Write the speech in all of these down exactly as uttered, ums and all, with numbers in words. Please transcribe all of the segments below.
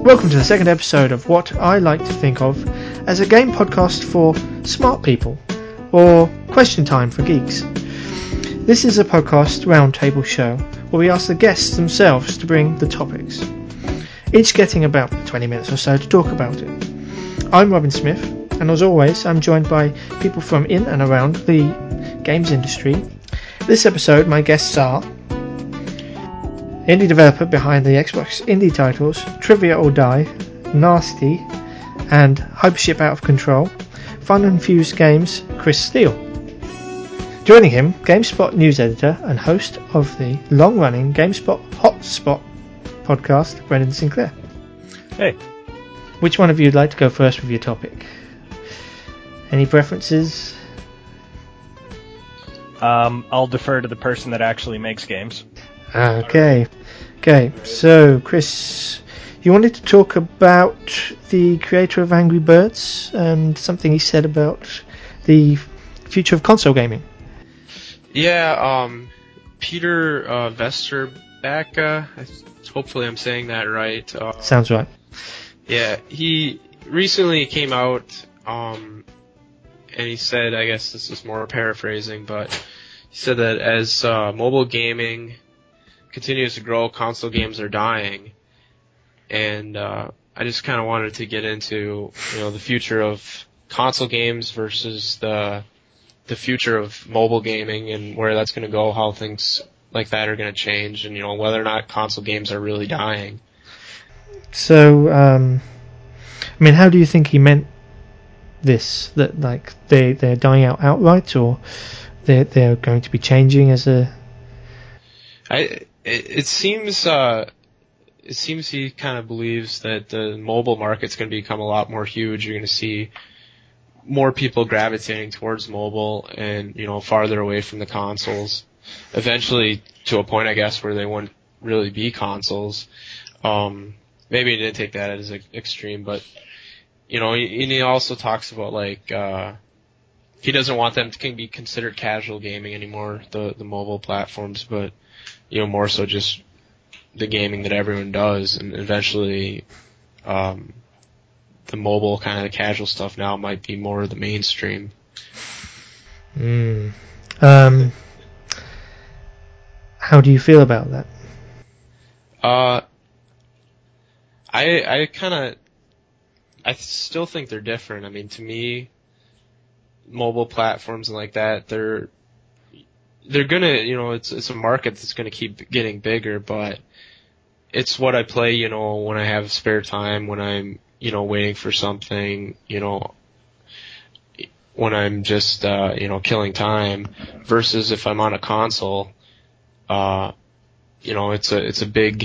Welcome to the second episode of what I like to think of as a game podcast for smart people, or question time for geeks. This is a podcast roundtable show where we ask the guests themselves to bring the topics, each getting about twenty minutes or so to talk about it. I'm Robin Smith, and as always I'm joined by people from in and around the games industry. This episode my guests are indie developer behind the Xbox indie titles Trivia or Die, Nasty, and Hypership Out of Control, Fun Infused Games, Chris Steele. Joining him, GameSpot news editor and host of the long-running GameSpot Hotspot podcast, Brendan Sinclair. Hey. Which one of you would like to go first with your topic? Any preferences? Um, I'll defer to the person that actually makes games. Okay. Okay, so Chris, you wanted to talk about the creator of Angry Birds and something he said about the future of console gaming. Yeah, um, Peter uh, Vesterbacka, hopefully I'm saying that right. Uh, Sounds right. Yeah, he recently came out um, and he said, I guess this is more paraphrasing, but he said that as uh, mobile gaming continues to grow, console games are dying, and uh, I just kind of wanted to get into, you know, the future of console games versus the the future of mobile gaming and where that's going to go, how things like that are going to change, and, you know, whether or not console games are really dying. So, um, I mean, how do you think he meant this? That, like, they they're dying out outright, or they they're going to be changing as a? I. It, it seems uh, it seems he kind of believes that the mobile market's going to become a lot more huge. You're going to see more people gravitating towards mobile and, you know, farther away from the consoles. Eventually, to a point, I guess, where they won't really be consoles. Um, maybe he didn't take that as extreme, but, you know, and he also talks about, like, uh, he doesn't want them to be considered casual gaming anymore, the the mobile platforms, but, you know, more so just the gaming that everyone does, and eventually um, the mobile kind of the casual stuff now might be more the mainstream. Mm. Um, how do you feel about that? Uh, I I kind of I still think they're different. I mean, to me, mobile platforms and like that, they're They're gonna, you know, it's it's a market that's gonna keep getting bigger, but it's what I play, you know, when I have spare time, when I'm, you know, waiting for something, you know, when I'm just, uh, you know, killing time, versus if I'm on a console, uh, you know, it's a it's a big,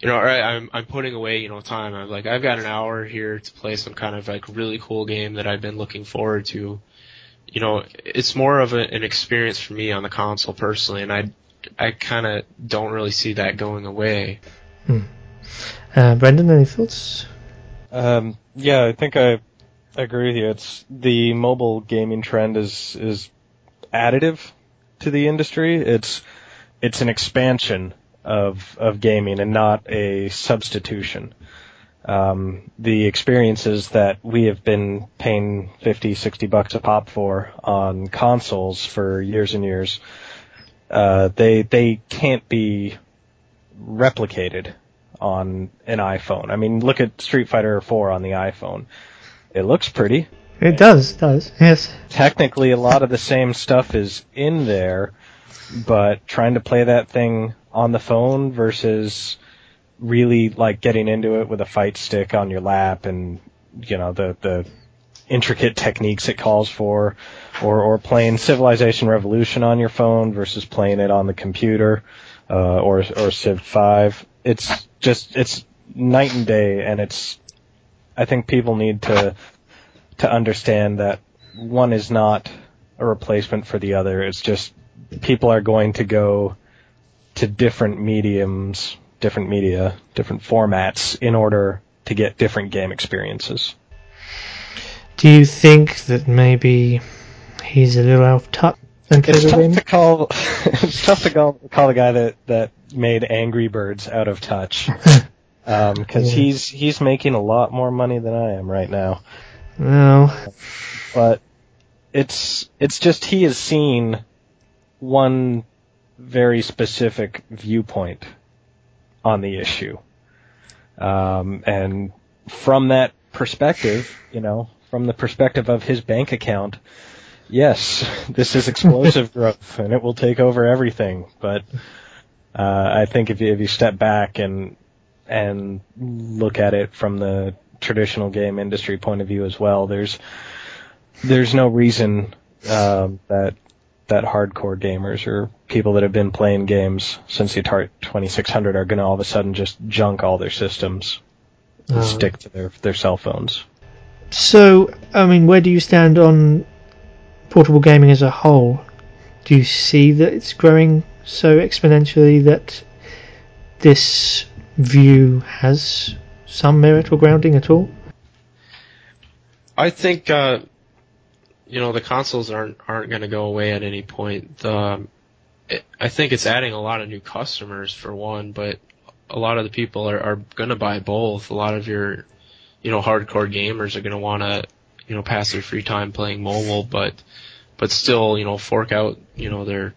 you know, I'm I'm putting away, you know, time. I'm like, I've got an hour here to play some kind of like really cool game that I've been looking forward to. You know, it's more of a, an experience for me on the console personally, and I, I kind of don't really see that going away. Hmm. Uh, Brendan, any thoughts? Um, yeah, I think I agree with you. It's the mobile gaming trend is is additive to the industry. It's it's an expansion of of gaming and not a substitution. Um, the experiences that we have been paying fifty, sixty bucks a pop for on consoles for years and years, uh, they, they can't be replicated on an iPhone. I mean, look at Street Fighter four on the iPhone. It looks pretty. It does, it does, yes. Technically, a lot of the same stuff is in there, but trying to play that thing on the phone versus really like getting into it with a fight stick on your lap and, you know, the the intricate techniques it calls for, or or playing Civilization Revolution on your phone versus playing it on the computer, uh, or or Civ five. It's just, it's night and day, and it's, I think people need to to understand that one is not a replacement for the other. It's just people are going to go to different mediums, different media, different formats in order to get different game experiences. Do you think that maybe he's a little out of touch? It's tough to call. It's tough to call, call the guy that, that made Angry Birds out of touch. um, because yeah. he's he's making a lot more money than I am right now. No, but it's it's just he has seen one very specific viewpoint on the issue, um, and from that perspective, you know, from the perspective of his bank account, yes, this is explosive growth, and it will take over everything. But uh, I think if you, if you step back and and look at it from the traditional game industry point of view as well, there's there's no reason um, that that hardcore gamers or people that have been playing games since the Atari twenty-six hundred are going to all of a sudden just junk all their systems and uh, stick to their their cell phones. So, I mean, where do you stand on portable gaming as a whole? Do you see that it's growing so exponentially that this view has some merit or grounding at all? I think, uh, you know, the consoles aren't aren't going to go away at any point. The, it, I think it's adding a lot of new customers, for one, but a lot of the people are, are going to buy both. A lot of your, you know, hardcore gamers are going to want to, you know, pass their free time playing mobile, but but still, you know, fork out, you know, their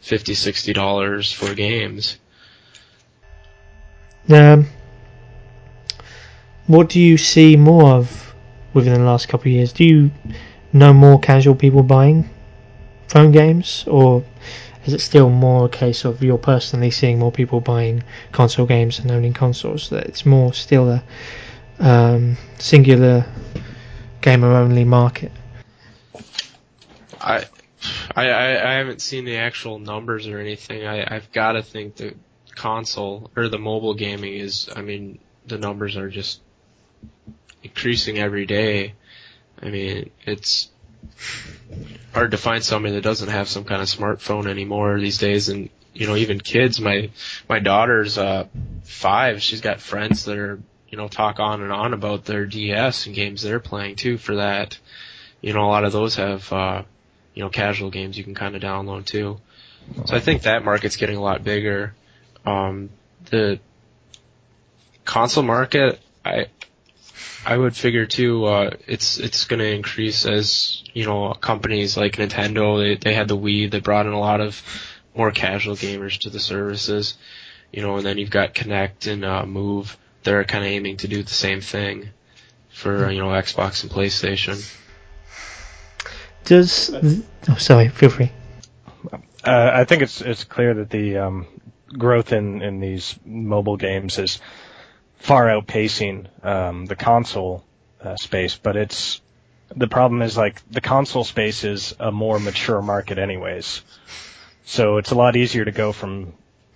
fifty dollars, sixty dollars for games. Um, what do you see more of within the last couple of years? Do you know more casual people buying phone games, or is it still more a case of you're personally seeing more people buying console games and owning consoles, that it's more still a um, singular gamer-only market? I, I, I haven't seen the actual numbers or anything. I, I've got to think the console or the mobile gaming is. I mean, the numbers are just increasing every day. I mean, it's hard to find somebody that doesn't have some kind of smartphone anymore these days. And you know, even kids. My my daughter's uh, five. She's got friends that are, you know, talk on and on about their D S and games they're playing too for that. You know, a lot of those have, uh, you know, casual games you can kind of download too. So I think that market's getting a lot bigger. Um, the console market, I, I would figure too, uh, it's, it's going to increase as, you know, companies like Nintendo, they, they had the Wii, they brought in a lot of more casual gamers to the services, you know, and then you've got Kinect and, uh, Move. They're kind of aiming to do the same thing for, you know, Xbox and PlayStation. Does th- oh sorry, feel free. Uh, I think it's it's clear that the um, growth in, in these mobile games is far outpacing um, the console uh, space, but it's the problem is like the console space is a more mature market anyways, so it's a lot easier to go from,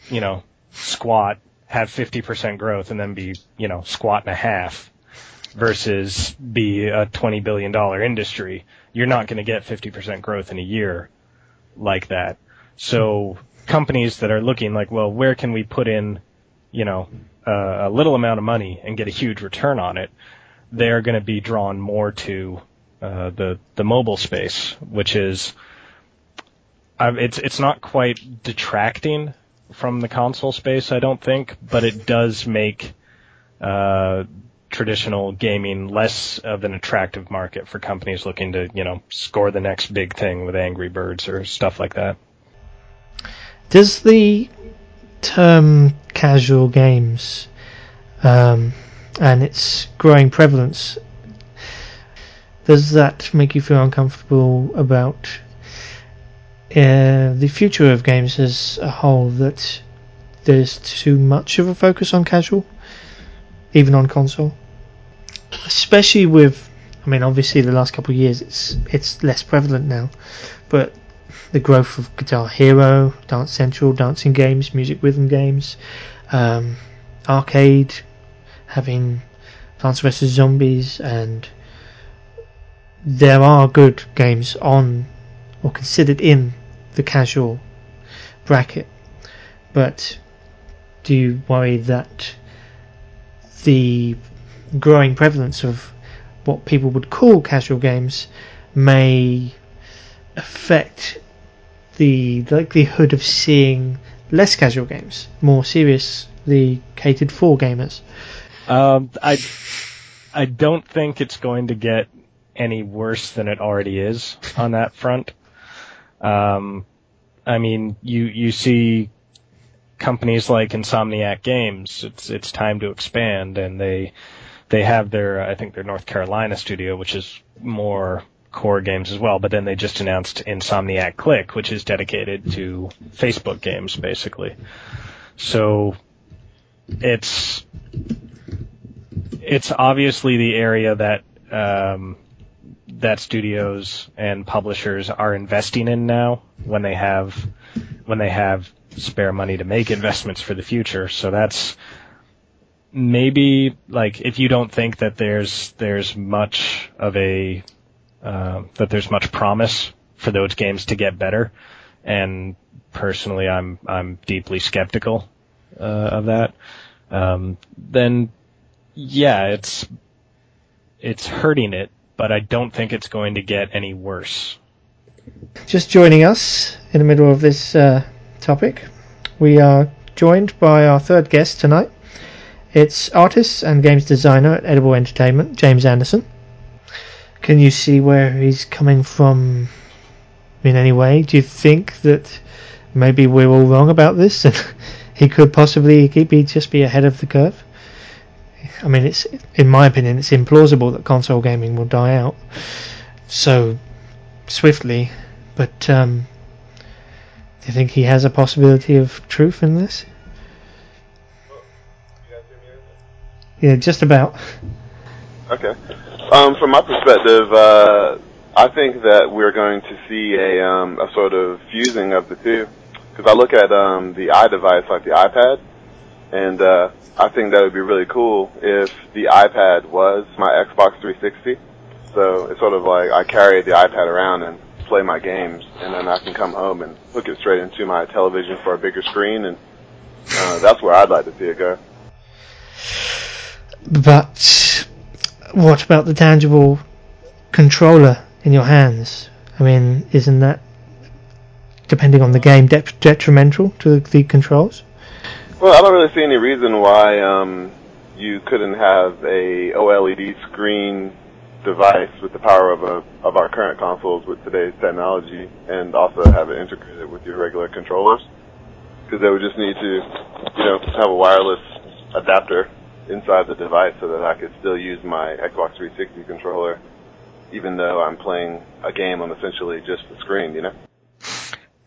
you know, squat, have fifty percent growth, and then be, you know, squat and a half versus be a twenty billion dollars industry. You're not going to get fifty percent growth in a year like that. So companies that are looking like, well, where can we put in, you know, uh, a little amount of money and get a huge return on it, they're going to be drawn more to uh, the, the mobile space, which is, uh, it's, it's not quite detracting from the console space, I don't think, but it does make uh, traditional gaming less of an attractive market for companies looking to, you know, score the next big thing with Angry Birds or stuff like that. Does the term casual games um, and its growing prevalence, does that make you feel uncomfortable about Uh, the future of games as a whole, that there's too much of a focus on casual, even on console? Especially with, I mean, obviously the last couple of years it's it's less prevalent now, but the growth of Guitar Hero, Dance Central, dancing games, music rhythm games, um, arcade, having Dance versus. Zombies, and there are good games on, or considered in, the casual bracket, but do you worry that the growing prevalence of what people would call casual games may affect the likelihood of seeing less casual games, more seriously catered for gamers? Um, I I don't think it's going to get any worse than it already is on that front. Um, I mean, you you see companies like Insomniac Games. It's it's time to expand, and they they have their I think their North Carolina studio, which is more core games as well, but then they just announced Insomniac Click, which is dedicated to Facebook games, basically. So it's it's obviously the area that um, that studios and publishers are investing in now when they have when they have spare money to make investments for the future. So that's maybe, like, if you don't think that there's there's much of a Uh, that there's much promise for those games to get better, and personally, I'm I'm deeply skeptical uh, of that. Um, then, yeah, it's it's hurting it, but I don't think it's going to get any worse. Just joining us in the middle of this uh, topic, we are joined by our third guest tonight. It's artist and games designer at Edible Entertainment, James Anderson. Can you see where he's coming from in any way? Do you think that maybe we're all wrong about this and he could possibly be just be ahead of the curve? I mean, it's in my opinion, it's implausible that console gaming will die out so swiftly, but um, do you think he has a possibility of truth in this? Yeah, just about. Okay. Um, from my perspective, uh, I think that we're going to see a, um, a sort of fusing of the two. Because I look at um, the iDevice, like the iPad, and uh, I think that would be really cool if the iPad was my Xbox three sixty. So it's sort of like I carry the iPad around and play my games, and then I can come home and hook it straight into my television for a bigger screen, and uh, that's where I'd like to see it go. But what about the tangible controller in your hands? I mean, isn't that, depending on the game, de- detrimental to the, the controls? Well, I don't really see any reason why um, you couldn't have a OLED screen device with the power of a of our current consoles with today's technology, and also have it integrated with your regular controllers, because they would just need to, you know, have a wireless adapter inside the device so that I could still use my Xbox three sixty controller even though I'm playing a game on essentially just the screen, you know?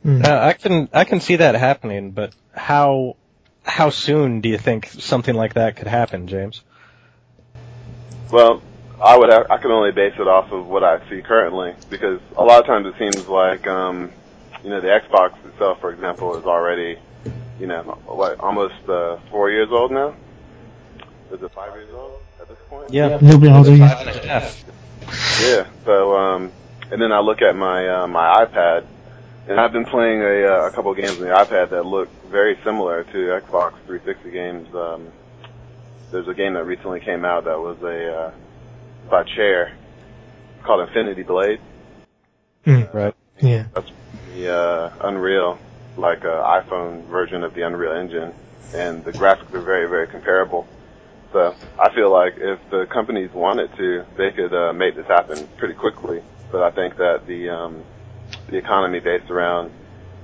Mm. Uh, I can I can see that happening, but how how soon do you think something like that could happen, James? Well, I would I can only base it off of what I see currently, because a lot of times it seems like um, you know, the Xbox itself, for example, is already, you know, what, almost uh, four years old now? Is it five years old at this point? Yeah, he'll be older. Yeah, so, um, and then I look at my uh, my iPad, and I've been playing a, uh, a couple of games on the iPad that look very similar to Xbox three sixty games. Um, there's a game that recently came out that was a uh, by Chair called Infinity Blade. Mm, uh, right. Yeah. That's the uh, Unreal, like uh, iPhone version of the Unreal Engine, and the graphics are very, very comparable. So I feel like if the companies wanted to, they could uh, make this happen pretty quickly. But I think that the um, the economy based around,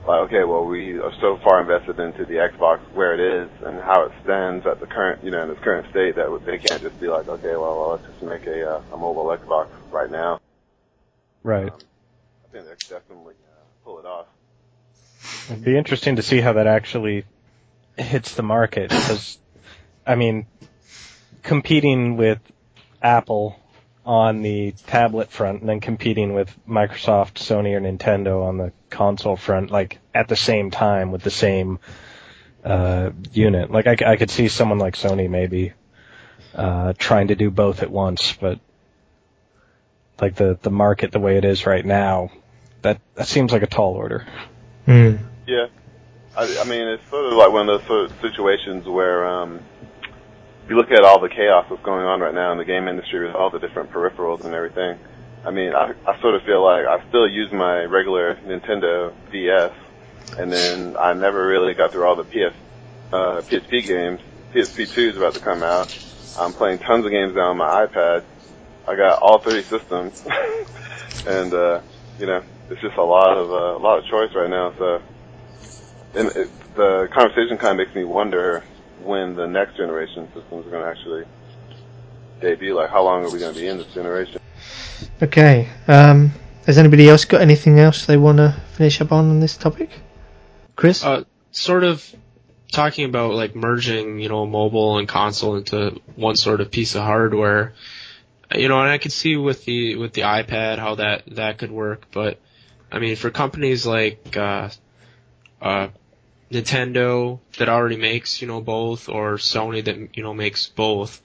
like, okay, well, we are so far invested into the Xbox where it is and how it stands at the current, you know, in its current state, that they can't just be like, okay, well, well let's just make a, uh, a mobile Xbox right now. Right. Um, I think they could definitely uh, pull it off. It'd be interesting to see how that actually hits the market, because, I mean, competing with Apple on the tablet front and then competing with Microsoft, Sony, or Nintendo on the console front, like, at the same time with the same uh, unit. Like, I, I could see someone like Sony maybe uh, trying to do both at once, but, like, the, the market the way it is right now, that, that seems like a tall order. Mm. Yeah. I, I mean, it's sort of like one of those sort of situations where Um, you look at all the chaos that's going on right now in the game industry with all the different peripherals and everything. I mean, I, I sort of feel like I still use my regular Nintendo D S, and then I never really got through all the P S, uh, P S P games. P S P two is about to come out. I'm playing tons of games now on my iPad. I got all three systems, and uh, you know, it's just a lot of uh, a lot of choice right now. So, and it, the conversation kind of makes me wonder when the next generation systems are going to actually debut. Like, how long are we going to be in this generation? Okay. Um, has anybody else got anything else they want to finish up on on this topic? Chris, uh, sort of talking about like merging, you know, mobile and console into one sort of piece of hardware. You know, and I could see with the with the iPad how that, that could work, but I mean, for companies like uh, uh, Nintendo that already makes, you know, both, or Sony that, you know, makes both,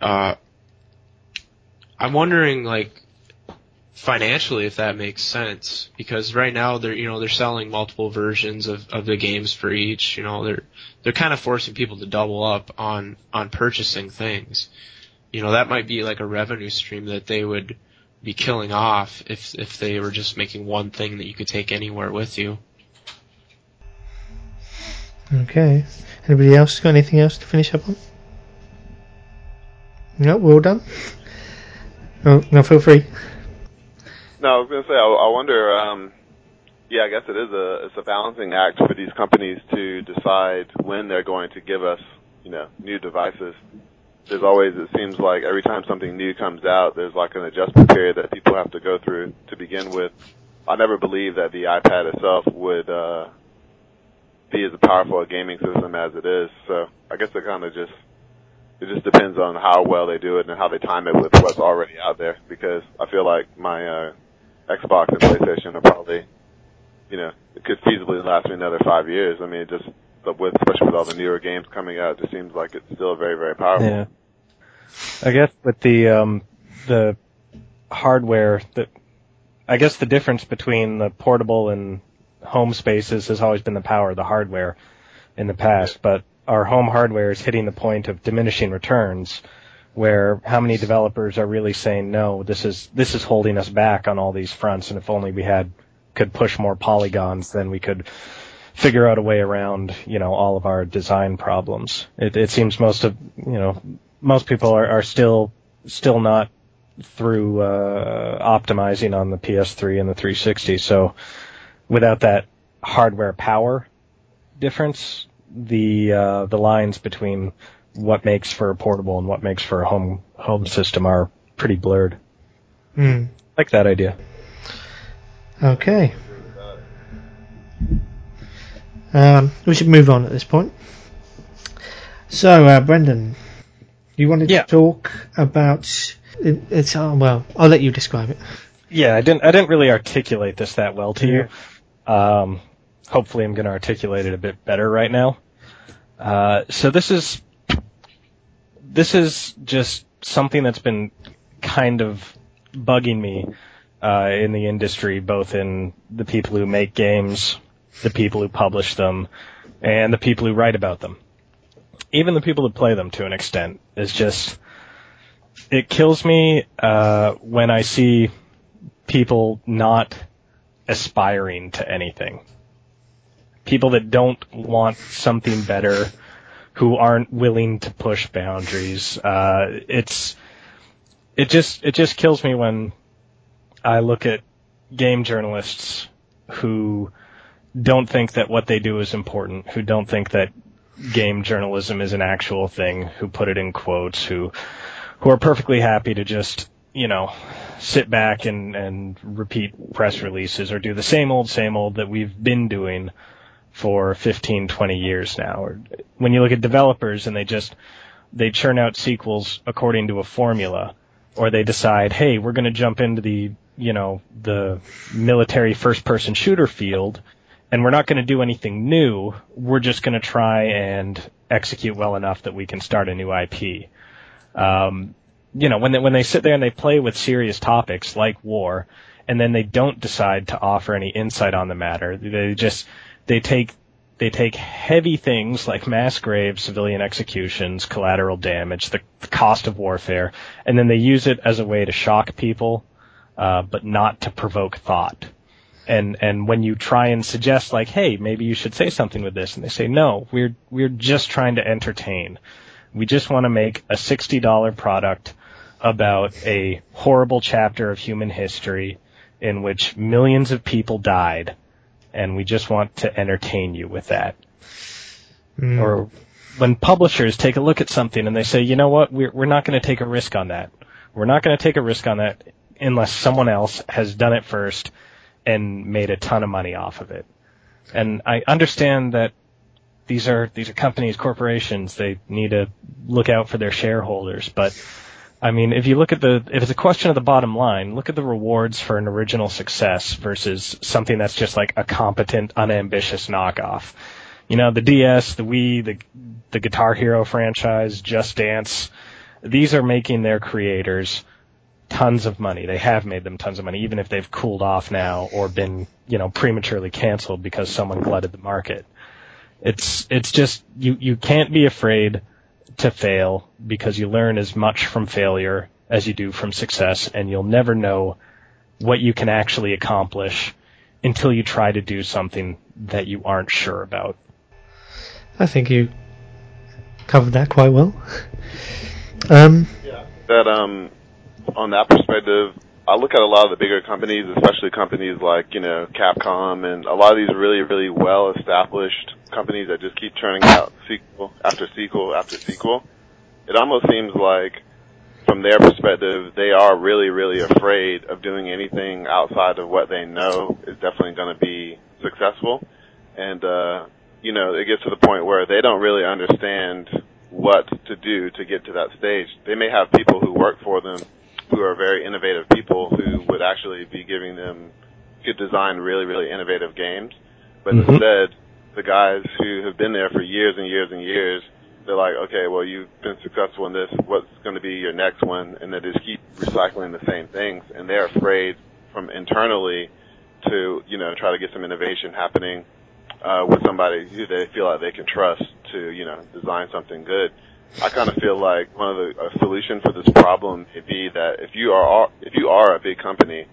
uh, I'm wondering like financially if that makes sense, because right now they're, you know, they're selling multiple versions of, of the games for each. You know, they're they're kind of forcing people to double up on on purchasing things. You know, that might be like a revenue stream that they would be killing off if if they were just making one thing that you could take anywhere with you. Okay. Anybody else got anything else to finish up on? No, we're all done. No, no, feel free. No, I was going to say, I, I wonder, um, yeah, I guess it is a, it's a balancing act for these companies to decide when they're going to give us, you know, new devices. There's always, it seems like every time something new comes out, there's like an adjustment period that people have to go through to begin with. I never believed that the iPad itself would uh, be as powerful a gaming system as it is. So I guess it kind of just, it just depends on how well they do it and how they time it with what's already out there. Because I feel like my uh, Xbox and PlayStation are probably, you know, it could feasibly last me another five years. I mean, it just, with, especially with all the newer games coming out, it just seems like it's still very, very powerful. Yeah. I guess with the um, the hardware, that I guess the difference between the portable and home spaces has always been the power of the hardware in the past, but our home hardware is hitting the point of diminishing returns, where how many developers are really saying, no, this is this is holding us back on all these fronts, and if only we had could push more polygons, then we could figure out a way around, you know, all of our design problems. It, it seems most of, you know, most people are, are still still not through uh, optimizing on the P S three and the three sixty. So without that hardware power difference, the uh, the lines between what makes for a portable and what makes for a home home system are pretty blurred. Mm. I like that idea. Okay. Um, we should move on at this point. So, uh, Brendan, you wanted yeah. to talk about it, it's uh, well, I'll let you describe it. Yeah, I didn't. I didn't really articulate this that well to you. Um, hopefully, I'm going to articulate it a bit better right now. Uh, so this is this is just something that's been kind of bugging me uh, in the industry, both in the people who make games, the people who publish them, and the people who write about them. Even the people who play them, to an extent, is just... It kills me uh, when I see people not aspiring to anything. People that don't want something better, who aren't willing to push boundaries. Uh, it's it just it just kills me when I look at game journalists who... don't think that what they do is important, who don't think that game journalism is an actual thing, who put it in quotes, who who are perfectly happy to just, you know, sit back and, and repeat press releases or do the same old, same old that we've been doing for fifteen, twenty years now. Or when you look at developers and they just, they churn out sequels according to a formula, or they decide, hey, we're going to jump into the, you know, the military first-person shooter field, and we're not going to do anything new. We're just going to try and execute well enough that we can start a new I P. Um, you know, when they, when they sit there and they play with serious topics like war, and then they don't decide to offer any insight on the matter, they just they take they take heavy things like mass graves, civilian executions, collateral damage, the, the cost of warfare, and then they use it as a way to shock people, uh, but not to provoke thought. And and when you try and suggest, like, hey, maybe you should say something with this, and they say, no, we're we're just trying to entertain. We just want to make a sixty dollar product about a horrible chapter of human history in which millions of people died, and we just want to entertain you with that. Mm. Or when publishers take a look at something and they say, you know what, we're, we're not going to take a risk on that. We're not going to take a risk on that unless someone else has done it first and made a ton of money off of it. And I understand that these are these are companies, corporations. They need to look out for their shareholders. But I mean, if you look at the if it's a question of the bottom line, look at the rewards for an original success versus something that's just like a competent, unambitious knockoff. You know, the D S, the Wii, the the Guitar Hero franchise, Just Dance. These are making their creators tons of money. They have made them tons of money, even if they've cooled off now or been, you know, prematurely canceled because someone glutted the market. It's it's just you, you can't be afraid to fail, because you learn as much from failure as you do from success, and you'll never know what you can actually accomplish until you try to do something that you aren't sure about. I think you covered that quite well. um, yeah, that um, on that perspective, I look at a lot of the bigger companies, especially companies like, you know, Capcom and a lot of these really, really well-established companies that just keep churning out sequel after sequel after sequel. It almost seems like, from their perspective, they are really, really afraid of doing anything outside of what they know is definitely going to be successful. And, uh, you know, it gets to the point where they don't really understand what to do to get to that stage. They may have people who work for them who are very innovative people who would actually be giving them good design, really, really innovative games. But mm-hmm. instead, the guys who have been there for years and years and years, they're like, okay, well, you've been successful in this. What's going to be your next one? And they just keep recycling the same things. And they're afraid from internally to, you know, try to get some innovation happening uh, with somebody who they feel like they can trust to, you know, design something good. I kind of feel like one of the a solution for this problem would be that if you are if you are a big company,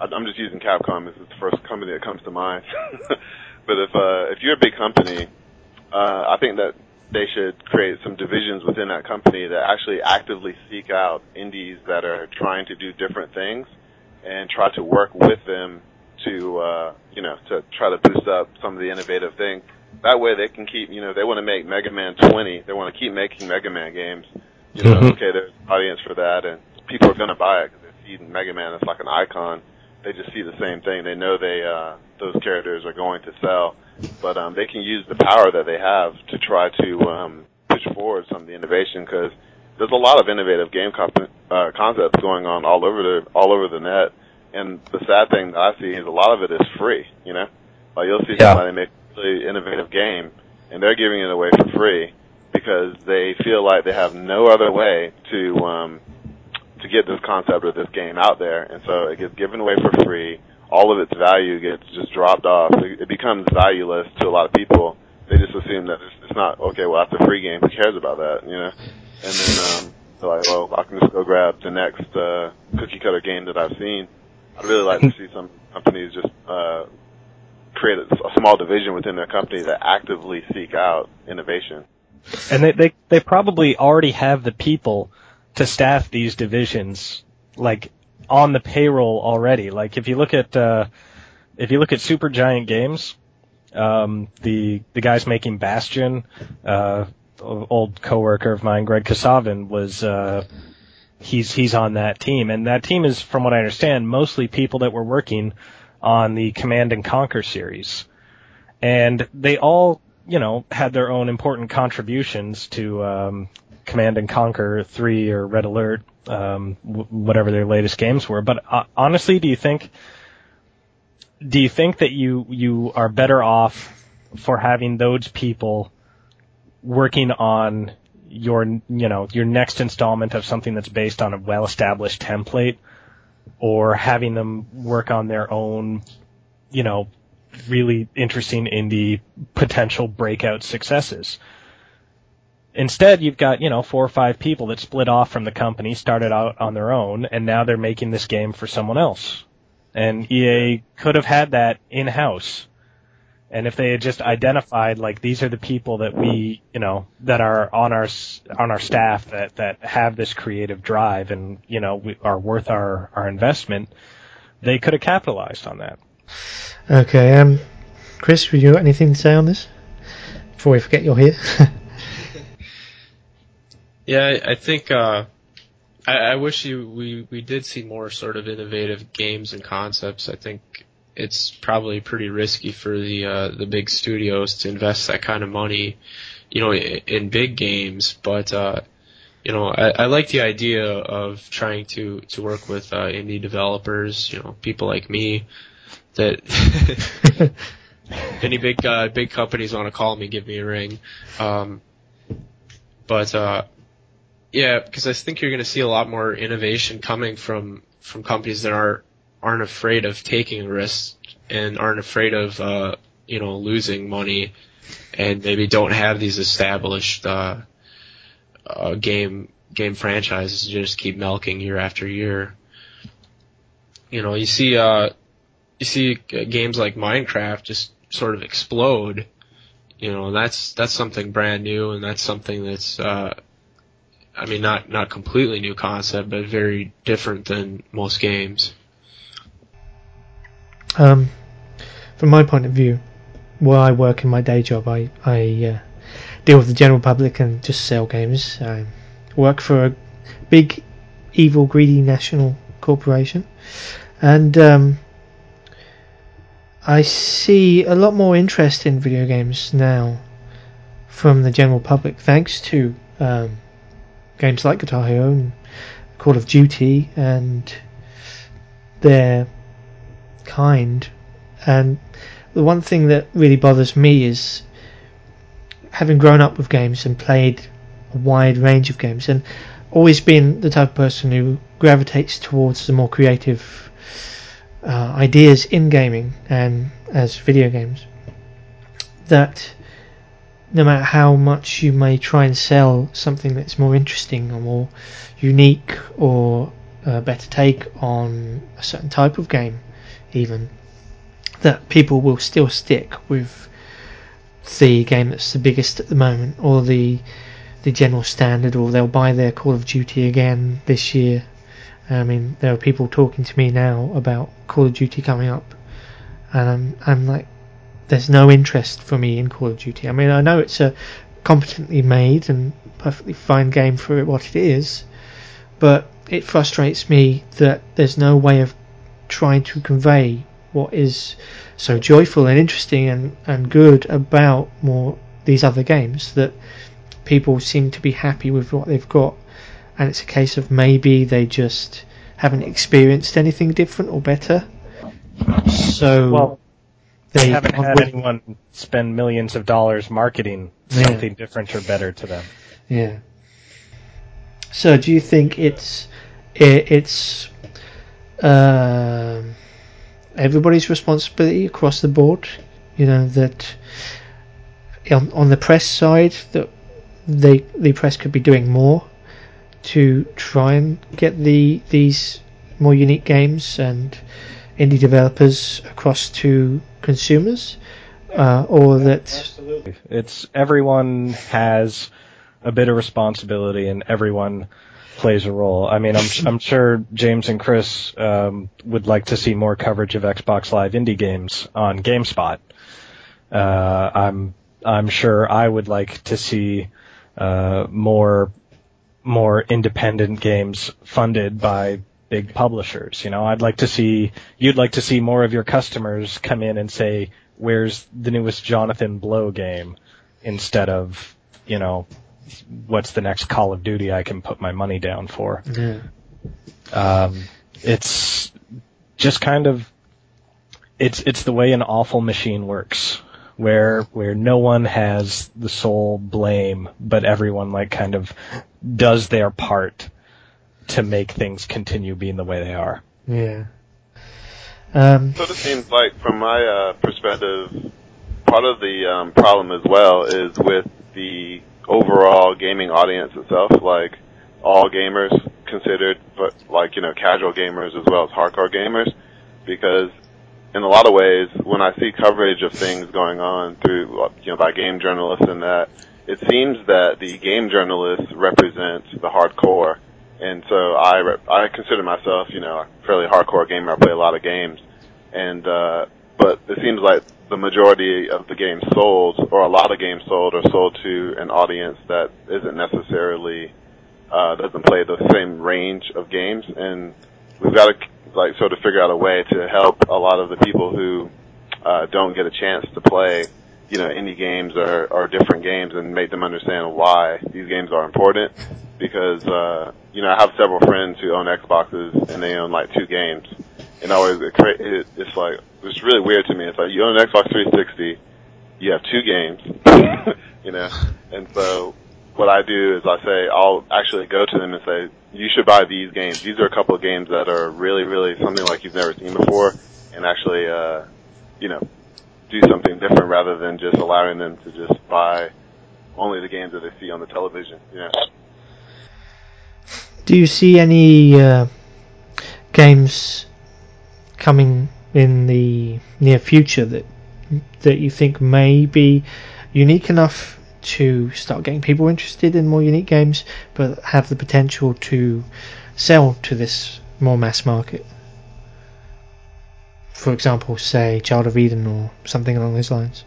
I'm just using Capcom as the first company that comes to mind. But if uh, if you're a big company, uh, I think that they should create some divisions within that company that actually actively seek out indies that are trying to do different things and try to work with them to uh, you know to try to boost up some of the innovative things. That way they can keep, you know, they want to make Mega Man twenty. They want to keep making Mega Man games. You know, mm-hmm. okay, there's an audience for that, and people are going to buy it because they see Mega Man as like an icon. They just see the same thing. They know they uh, those characters are going to sell, but um, they can use the power that they have to try to um, push forward some of the innovation, because there's a lot of innovative game comp- uh, concepts going on all over the all over the net. And the sad thing that I see is a lot of it is free. You know, like you'll see yeah. somebody make innovative game, and they're giving it away for free because they feel like they have no other way to um, to get this concept or this game out there, and so it gets given away for free. All of its value gets just dropped off. It becomes valueless to a lot of people. They just assume that it's not, okay, well, that's a free game. Who cares about that, you know? And then um, they're like, well, I can just go grab the next uh, cookie-cutter game that I've seen. I'd really like to see some companies just... Uh, create a small division within their company that actively seek out innovation. And they, they, they probably already have the people to staff these divisions, like, on the payroll already. Like, if you look at, uh, if you look at Supergiant Games, um, the, the guys making Bastion, uh, old coworker of mine, Greg Kasavin, was, uh, he's, he's on that team. And that team is, from what I understand, mostly people that were working on the Command and Conquer series. And they all, you know, had their own important contributions to um, Command and Conquer three or Red Alert, um, w- whatever their latest games were. But uh, honestly, do you think do you think that you you are better off for having those people working on your, you know, your next installment of something that's based on a well-established template, or having them work on their own, you know, really interesting indie potential breakout successes? Instead, you've got, you know, four or five people that split off from the company, started out on their own, and now they're making this game for someone else. And E A could have had that in-house. And if they had just identified, like, these are the people that we, you know, that are on our on our staff that, that have this creative drive and, you know, we are worth our, our investment, they could have capitalized on that. Okay. Um, Chris, would you have anything to say on this before we forget you're here? Yeah, I think uh, I, I wish you, we, we did see more sort of innovative games and concepts. I think it's probably pretty risky for the uh, the big studios to invest that kind of money, you know, in big games. But uh, you know, I, I like the idea of trying to to work with uh, indie developers, you know, people like me. That any big uh, big companies want to call me, give me a ring. Um, but uh, yeah, because I think you're going to see a lot more innovation coming from from companies that are. aren't afraid of taking risks and aren't afraid of, uh, you know, losing money, and maybe don't have these established uh, uh, game game franchises to just keep milking year after year. You know, you see uh, you see games like Minecraft just sort of explode. You know, and that's that's something brand new, and that's something that's. Uh, I mean, not not completely new concept, but very different than most games. Um, from my point of view, where I work in my day job, I, I uh, deal with the general public and just sell games. I work for a big, evil, greedy national corporation, and um, I see a lot more interest in video games now from the general public, thanks to um, games like Guitar Hero and Call of Duty and their kind. And the one thing that really bothers me is, having grown up with games and played a wide range of games and always been the type of person who gravitates towards the more creative uh, ideas in gaming and as video games, that no matter how much you may try and sell something that's more interesting or more unique or a better take on a certain type of game, even, that people will still stick with the game that's the biggest at the moment, or the the general standard, or they'll buy their Call of Duty again this year. I mean, there are people talking to me now about Call of Duty coming up, and I'm, I'm like, there's no interest for me in Call of Duty. I mean, I know it's a competently made and perfectly fine game for what it is, but it frustrates me that there's no way of trying to convey what is so joyful and interesting and, and good about more these other games, that people seem to be happy with what they've got, and it's a case of maybe they just haven't experienced anything different or better. So well, they haven't had anyone spend millions of dollars marketing something yeah. different or better to them. Yeah. So do you think it's it, it's Uh, everybody's responsibility across the board, you know, that on, on the press side, that they the press could be doing more to try and get the these more unique games and indie developers across to consumers, uh, or that Absolutely. It's everyone has a bit of responsibility and everyone plays a role. I mean, I'm, I'm sure James and Chris um, would like to see more coverage of Xbox Live Indie Games on GameSpot. Uh, I'm I'm sure I would like to see uh, more more independent games funded by big publishers. You know, I'd like to see you'd like to see more of your customers come in and say, "Where's the newest Jonathan Blow game?" instead of, you know, what's the next Call of Duty I can put my money down for? Yeah. Um, it's just kind of it's it's the way an awful machine works, where where no one has the sole blame, but everyone like kind of does their part to make things continue being the way they are. Yeah. Um, so it seems like, from my uh, perspective, part of the um, problem as well is with the overall gaming audience itself, like all gamers considered, but like, you know, casual gamers as well as hardcore gamers, because in a lot of ways, when I see coverage of things going on through, you know, by game journalists and that, it seems that the game journalists represent the hardcore. And so I, rep- I consider myself, you know, a fairly hardcore gamer. I play a lot of games. And, uh, but it seems like the majority of the games sold, or a lot of games sold, are sold to an audience that isn't necessarily, uh, doesn't play the same range of games. And we've got to, like, sort of figure out a way to help a lot of the people who, uh, don't get a chance to play, you know, indie games or, or different games, and make them understand why these games are important. Because, uh, you know, I have several friends who own Xboxes and they own like two games. And always, it, it, it's like, it's really weird to me. It's like, you own an Xbox three sixty, you have two games, you know. And so what I do is I say, I'll actually go to them and say, you should buy these games. These are a couple of games that are really, really something like you've never seen before, and actually, uh, you know, do something different rather than just allowing them to just buy only the games that they see on the television, you know. Do you see any uh, games coming in the near future that that you think may be unique enough to start getting people interested in more unique games, but have the potential to sell to this more mass market? For example, say Child of Eden or something along those lines.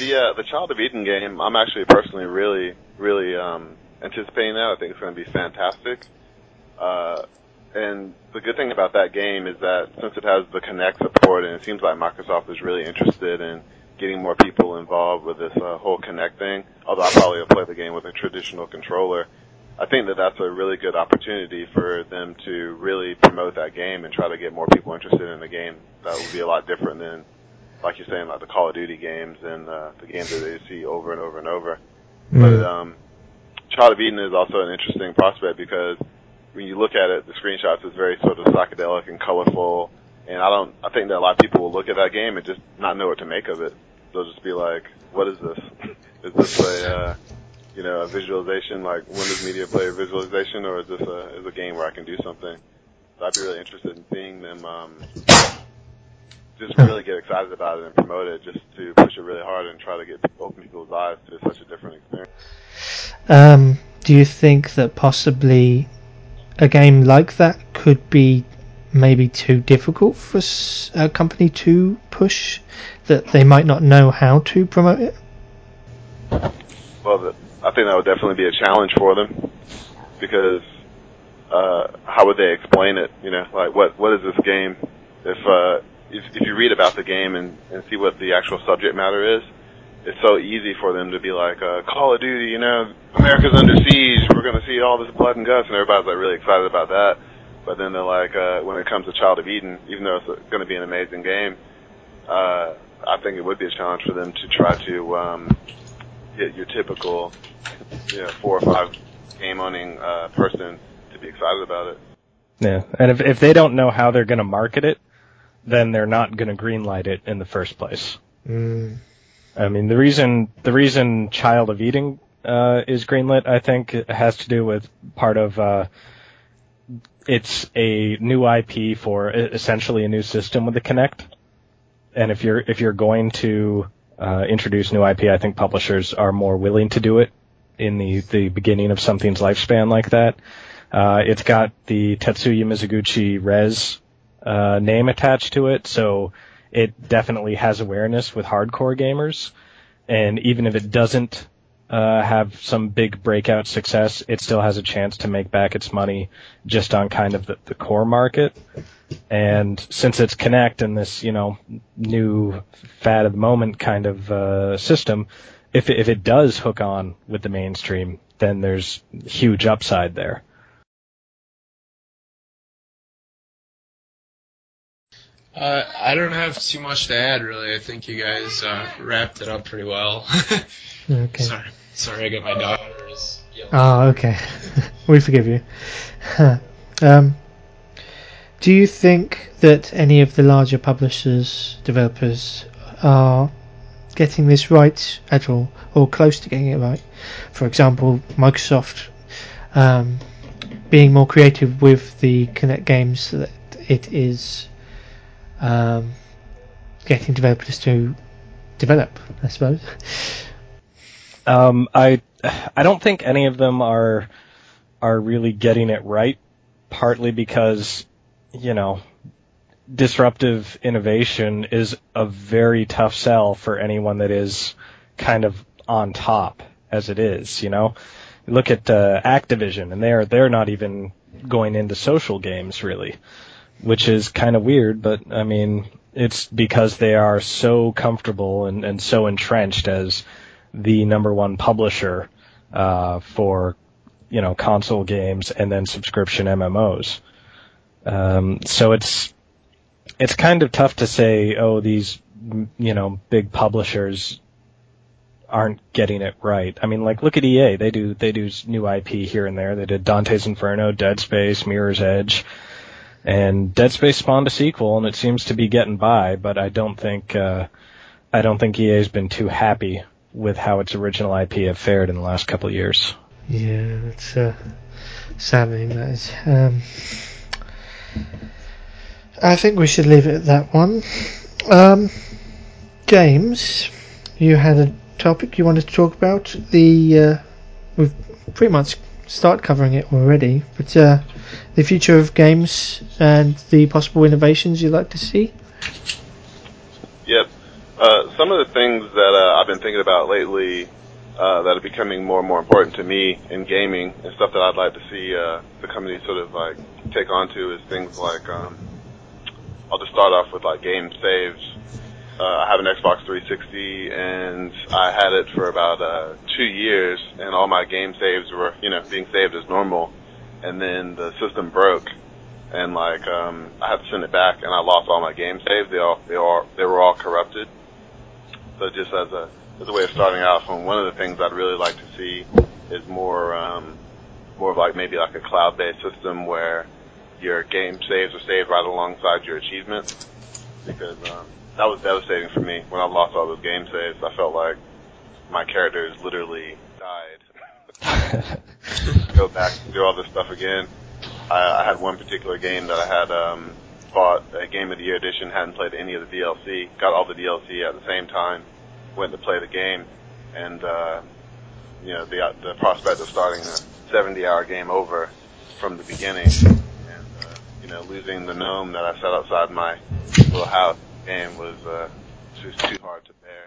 The uh, the Child of Eden game, I'm actually personally really, really um, anticipating that. I think it's going to be fantastic. Uh, and the good thing about that game is that since it has the Kinect support, and it seems like Microsoft is really interested in getting more people involved with this uh, whole Kinect thing, although I probably will play the game with a traditional controller, I think that that's a really good opportunity for them to really promote that game and try to get more people interested in the game. That would be a lot different than, like you're saying, like the Call of Duty games and uh, the games that they see over and over and over. Mm-hmm. But um, Child of Eden is also an interesting prospect because when you look at it, the screenshots is very sort of psychedelic and colorful, and I don't. I think that a lot of people will look at that game and just not know what to make of it. They'll just be like, "What is this? Is this a uh, you know a visualization? Like Windows Media Player visualization, or is this a is a game where I can do something?" So I'd be really interested in seeing them. Um, Just really get excited about it and promote it, just to push it really hard and try to get open people's eyes to such a different experience. Um, do you think that possibly a game like that could be maybe too difficult for a company to push, that they might not know how to promote it? Well, the, I think that would definitely be a challenge for them, because uh, how would they explain it? You know, like what what is this game? If uh, If, if you read about the game and, and see what the actual subject matter is, it's so easy for them to be like, uh, Call of Duty, you know, America's under siege, we're going to see all this blood and guts, and everybody's like really excited about that. But then they're like, uh, when it comes to Child of Eden, even though it's going to be an amazing game, uh, I think it would be a challenge for them to try to um, hit your typical, you know, four or five game-owning uh, person to be excited about it. Yeah, and if, if they don't know how they're going to market it, then they're not going to greenlight it in the first place. Mm. I mean, the reason the reason Child of Eden uh, is greenlit, I think, has to do with part of uh, it's a new I P for essentially a new system with the Kinect. And if you're if you're going to uh, introduce new I P, I think publishers are more willing to do it in the the beginning of something's lifespan like that. Uh, it's got the Tetsuya Mizuguchi Res. Uh, name attached to it, so it definitely has awareness with hardcore gamers, and even if it doesn't uh, have some big breakout success, it still has a chance to make back its money just on kind of the, the core market. And since it's Kinect and this, you know, new fad of the moment kind of uh, system, if it, if it does hook on with the mainstream, then there's huge upside there. Uh, I don't have too much to add, really. I think you guys uh, wrapped it up pretty well. Okay. Sorry, sorry, I got my daughters yelling. Oh, okay. We forgive you. um, do you think that any of the larger publishers, developers, are getting this right at all, or close to getting it right? For example, Microsoft um, being more creative with the Kinect games that it is um, getting developers to develop, I suppose. Um, I I don't think any of them are are really getting it right, partly because, you know, disruptive innovation is a very tough sell for anyone that is kind of on top as it is, you know. Look at uh, Activision, and they're they're not even going into social games really, which is kind of weird, but I mean, it's because they are so comfortable and, and so entrenched as the number one publisher uh, for, you know, console games and then subscription M M Os. Um, so it's it's kind of tough to say, oh, these, you know, big publishers aren't getting it right. I mean, like, look at E A. They do they do new I P here and there. They did Dante's Inferno, Dead Space, Mirror's Edge, and Dead Space spawned a sequel, and it seems to be getting by. But I don't think uh, I don't think E A's been too happy with how its original I P have fared in the last couple of years. Yeah, that's uh, saddening. That is. Um, I think we should leave it at that one. Um, James, you had a topic you wanted to talk about. The uh, we've pretty much start covering it already, but uh, the future of games and the possible innovations you'd like to see. Yep. Uh, some of the things that uh, I've been thinking about lately uh, that are becoming more and more important to me in gaming and stuff that I'd like to see uh, the company sort of like take on to is things like um, I'll just start off with like game saves. Uh, I have an Xbox three sixty, and I had it for about uh, two years, and all my game saves were, you know, being saved as normal. And then the system broke, and like um, I had to send it back, and I lost all my game saves. They all, they all, they were all corrupted. So just as a as a way of starting off, and one of the things I'd really like to see is more um, more of like maybe like a cloud-based system where your game saves are saved right alongside your achievements, because. Um, That was devastating for me when I lost all those game saves. I felt like my characters literally died. Go back and do all this stuff again. I, I had one particular game that I had um, bought a Game of the Year edition, hadn't played any of the D L C, got all the D L C at the same time, went to play the game, and uh, you know the, the prospect of starting a seventy-hour game over from the beginning, and uh, you know losing the gnome that I set outside my little house. Game was uh, just too hard to bear.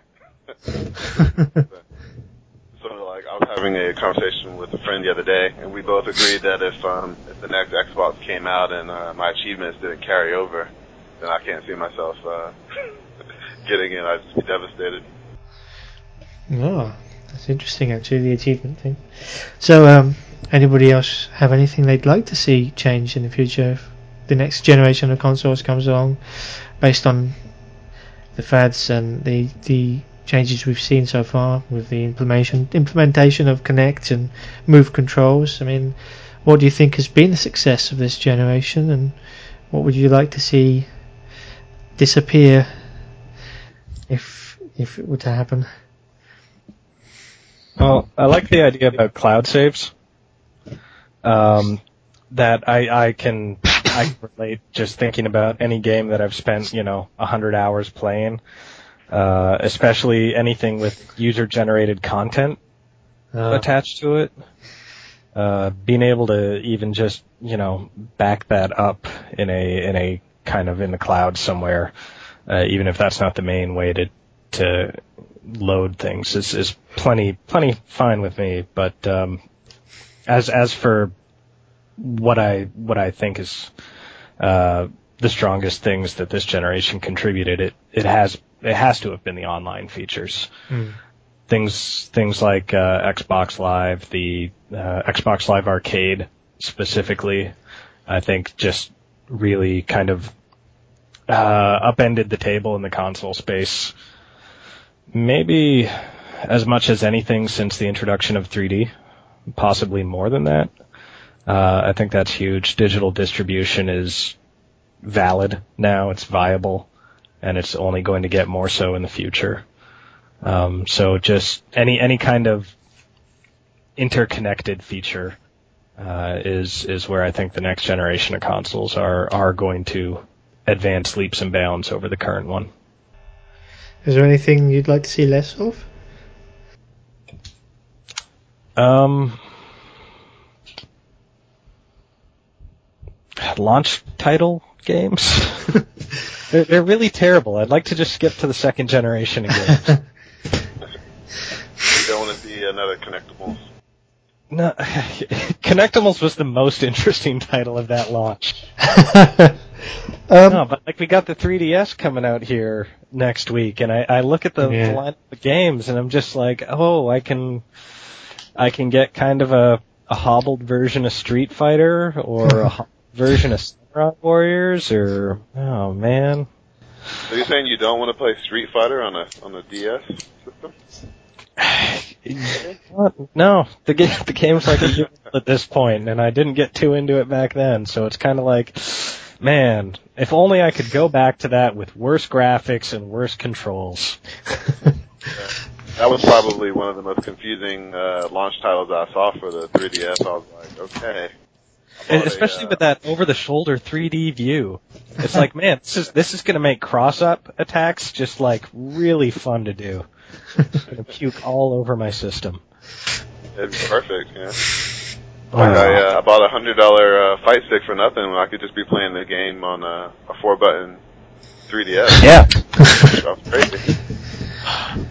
So, like, I was having a conversation with a friend the other day, and we both agreed that if um, if the next Xbox came out and uh, my achievements didn't carry over, then I can't see myself uh, getting it. I'd just be devastated. Oh, that's interesting, actually, the achievement thing. So, um, anybody else have anything they'd like to see change in the future? If the next generation of consoles comes along, based on the fads and the the changes we've seen so far with the implementation implementation of Kinect and Move controls. I mean, what do you think has been the success of this generation, and what would you like to see disappear if if it were to happen? Well, I like the idea about cloud saves. Um, that I I can. I can relate just thinking about any game that I've spent, you know, one hundred hours playing, uh, especially anything with user-generated content uh. attached to it. Uh, being able to even just, you know, back that up in a in a kind of in the cloud somewhere, uh, even if that's not the main way to to load things, is is plenty plenty fine with me. But um, as as for what I what I think is uh, the strongest things that this generation contributed, it it has it has to have been the online features, mm. things things like uh, Xbox Live, the uh, Xbox Live Arcade specifically. I think just really kind of uh, upended the table in the console space. Maybe as much as anything since the introduction of three D, possibly more than that. Uh, I think that's huge. Digital distribution is valid now. It's viable, and it's only going to get more so in the future. Um, so just any any kind of interconnected feature uh, is is where I think the next generation of consoles are are going to advance leaps and bounds over the current one. Is there anything you'd like to see less of? Um, launch title games. they're, they're really terrible. I'd like to just skip to the second generation of games. You don't want to see another Connectables. No, Connectables was the most interesting title of that launch. Um, no, but like we got the three D S coming out here next week, and I, I look at the yeah. lineup of games, and I'm just like, oh, I can, I can get kind of a, a hobbled version of Street Fighter, or a hobbled version of Samurai Warriors, or oh man. Are you saying you don't want to play Street Fighter on a on a D S system? No, the game the game's like a year old at this point, and I didn't get too into it back then, so it's kind of like, man, if only I could go back to that with worse graphics and worse controls. Yeah. That was probably one of the most confusing uh, launch titles I saw for the three D S. I was like, okay. And especially a, uh, with that over-the-shoulder three D view. It's like, man, this is this is going to make cross-up attacks just, like, really fun to do. I'm going to puke all over my system. It'd be perfect, yeah. Like I, uh, I bought a one hundred dollars uh, fight stick for nothing when I could just be playing the game on uh, a four-button three D S. Yeah. That was crazy.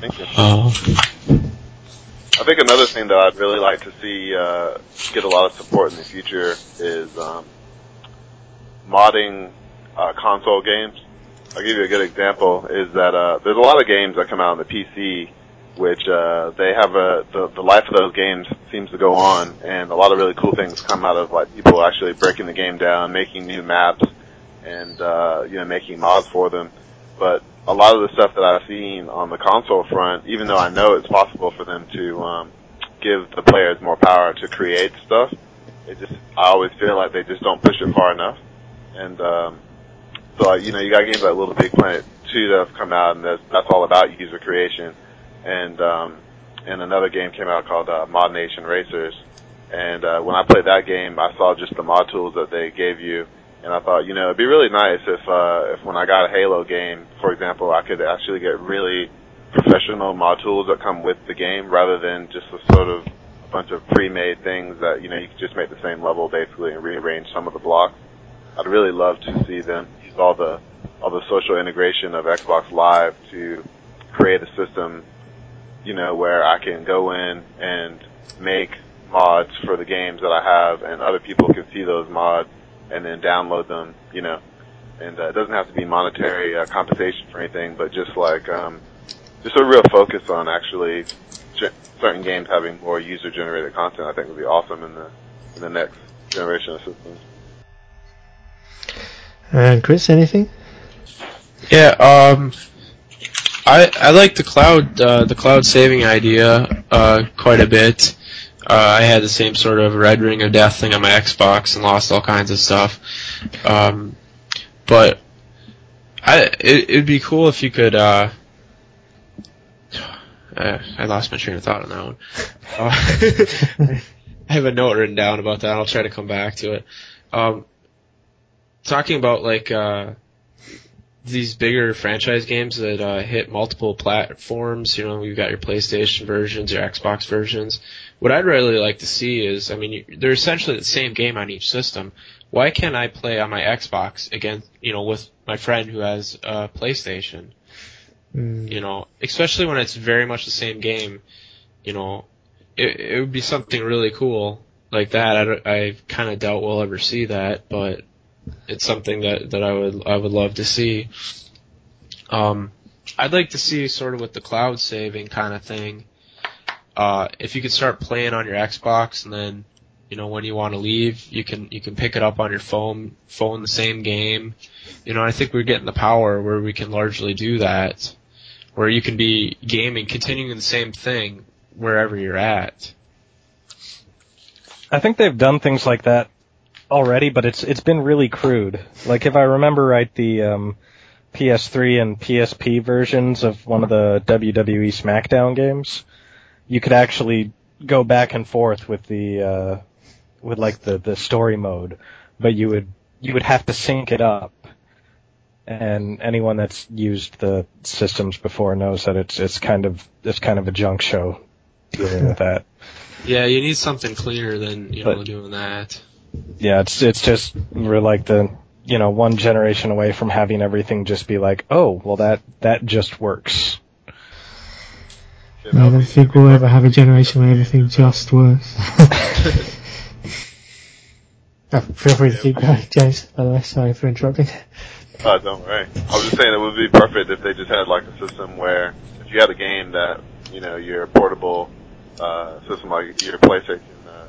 Thank you. Uh-huh. I think another thing that I'd really like to see uh, get a lot of support in the future is um, modding uh, console games. I'll give you a good example is that uh, there's a lot of games that come out on the P C which uh they have a the, the life of those games seems to go on, and a lot of really cool things come out of like people actually breaking the game down, making new maps, and uh you know making mods for them. But a lot of the stuff that I've seen on the console front, even though I know it's possible for them to um give the players more power to create stuff, it just I always feel like they just don't push it far enough. And um so like, you know you got games like Little Big Planet two that have come out, and that's, that's all about user creation. And um and another game came out called uh, Mod Nation Racers, and uh when I played that game, I saw just the mod tools that they gave you, and I thought, you know, it'd be really nice if uh if when I got a Halo game, for example, I could actually get really professional mod tools that come with the game rather than just a sort of a bunch of pre-made things that, you know, you could just make the same level basically and rearrange some of the blocks. I'd really love to see them use all the all the social integration of Xbox Live to create a system, you know, where I can go in and make mods for the games that I have, and other people can see those mods and then download them, you know. And uh, it doesn't have to be monetary uh, compensation for anything, but just like, um, just a real focus on actually ge- certain games having more user-generated content, I think would be awesome in the, in the next generation of systems. And Chris, anything? Yeah, um... I, I like the cloud uh, the cloud saving idea uh, quite a bit. Uh, I had the same sort of Red Ring of Death thing on my Xbox and lost all kinds of stuff. Um, but I it it'd be cool if you could. Uh, I, I lost my train of thought on that one. Uh, I have a note written down about that. I'll try to come back to it. Um, talking about like. Uh, These bigger franchise games that uh, hit multiple platforms, you know, you've got your PlayStation versions, your Xbox versions. What I'd really like to see is, I mean, you, they're essentially the same game on each system. Why can't I play on my Xbox against, you know, with my friend who has a PlayStation? Mm. You know, especially when it's very much the same game. You know, it, it would be something really cool like that. I, don't, I kind of doubt we'll ever see that, but. It's something that, that I would I would love to see. Um, I'd like to see sort of with the cloud saving kind of thing. Uh, if you could start playing on your Xbox, and then you know when you want to leave, you can you can pick it up on your phone phone the same game. You know, I think we're getting the power where we can largely do that, where you can be gaming, continuing the same thing wherever you're at. I think they've done things like that already, but it's it's been really crude. Like if I remember right, the um, P S three and P S P versions of one of the W W E SmackDown games, you could actually go back and forth with the uh, with like the, the story mode, but you would you would have to sync it up. And anyone that's used the systems before knows that it's it's kind of it's kind of a junk show dealing with that. Yeah, you need something cleaner than you but, know doing that. Yeah, it's it's just we're like the you know one generation away from having everything just be like, oh, well that that just works. I don't think we'll ever have a generation where everything just works. Oh, feel free to keep going, James. By the way, sorry for interrupting. Oh, don't worry. I was just saying it would be perfect if they just had like a system where if you had a game that, you know, your portable uh, system like your PlayStation, uh,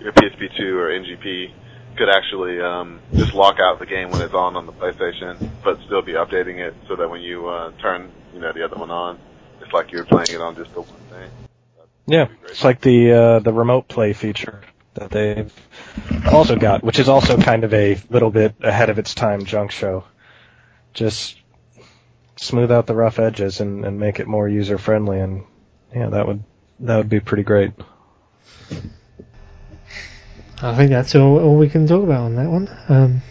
your P S P two or N G P could actually um, just lock out the game when it's on on the PlayStation, but still be updating it so that when you uh, turn, you know, the other one on, it's like you're playing it on just the one thing. That'd yeah, it's like the uh, the remote play feature that they've also got, which is also kind of a little bit ahead of its time junk show. Just smooth out the rough edges and, and make it more user friendly, and yeah, that would that would be pretty great. I think that's all, all we can talk about on that one. Um,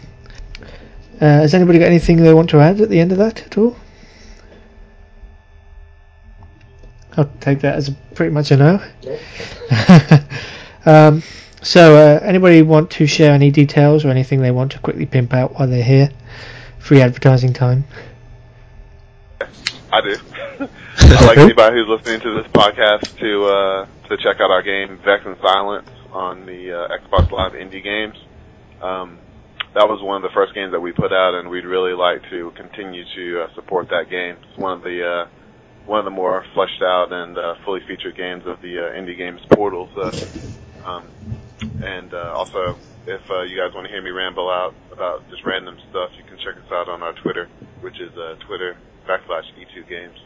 uh, has anybody got anything they want to add at the end of that at all? I'll take that as a, pretty much a no. um, so, uh, anybody want to share any details or anything they want to quickly pimp out while they're here? Free advertising time. I do. I'd like anybody who's listening to this podcast to uh, to check out our game Vex and Silence on the uh, Xbox Live Indie Games. Um, that was one of the first games that we put out, and we'd really like to continue to uh, support that game. It's one of the uh, one of the more fleshed out and uh, fully featured games of the uh, Indie Games portal. So, um, and uh, also. If uh, you guys want to hear me ramble out about just random stuff, you can check us out on our Twitter, which is uh, Twitter backslash E two Games.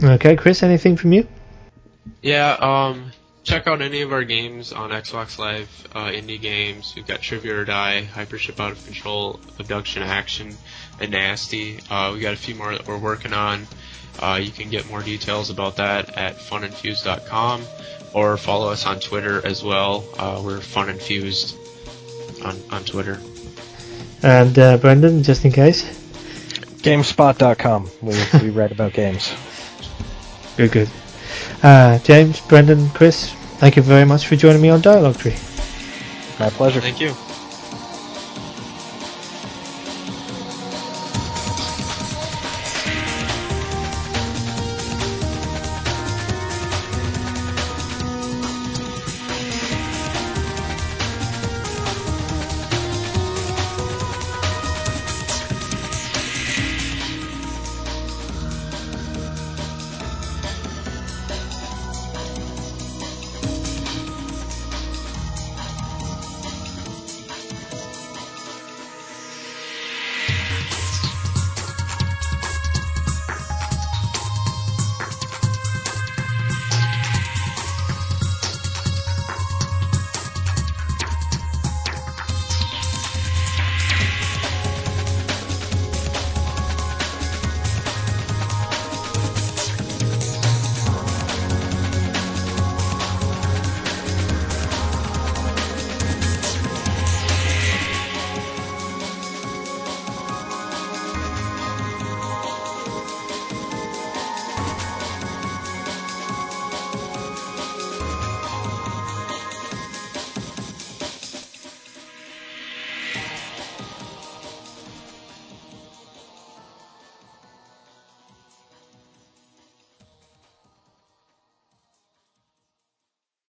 Okay, Chris, anything from you? Yeah, um, check out any of our games on Xbox Live uh, Indie Games. We've got Trivia or Die, Hypership Out of Control, Abduction Action, and Nasty. Uh, we got a few more that we're working on. Uh, you can get more details about that at fun infused dot com. Or follow us on Twitter as well. Uh, we're Fun Infused on, on Twitter. And uh, Brendan, just in case? GameSpot dot com. We, we read about games. Good, good. Uh, James, Brendan, Chris, thank you very much for joining me on Dialogue Tree. My pleasure. Thank you.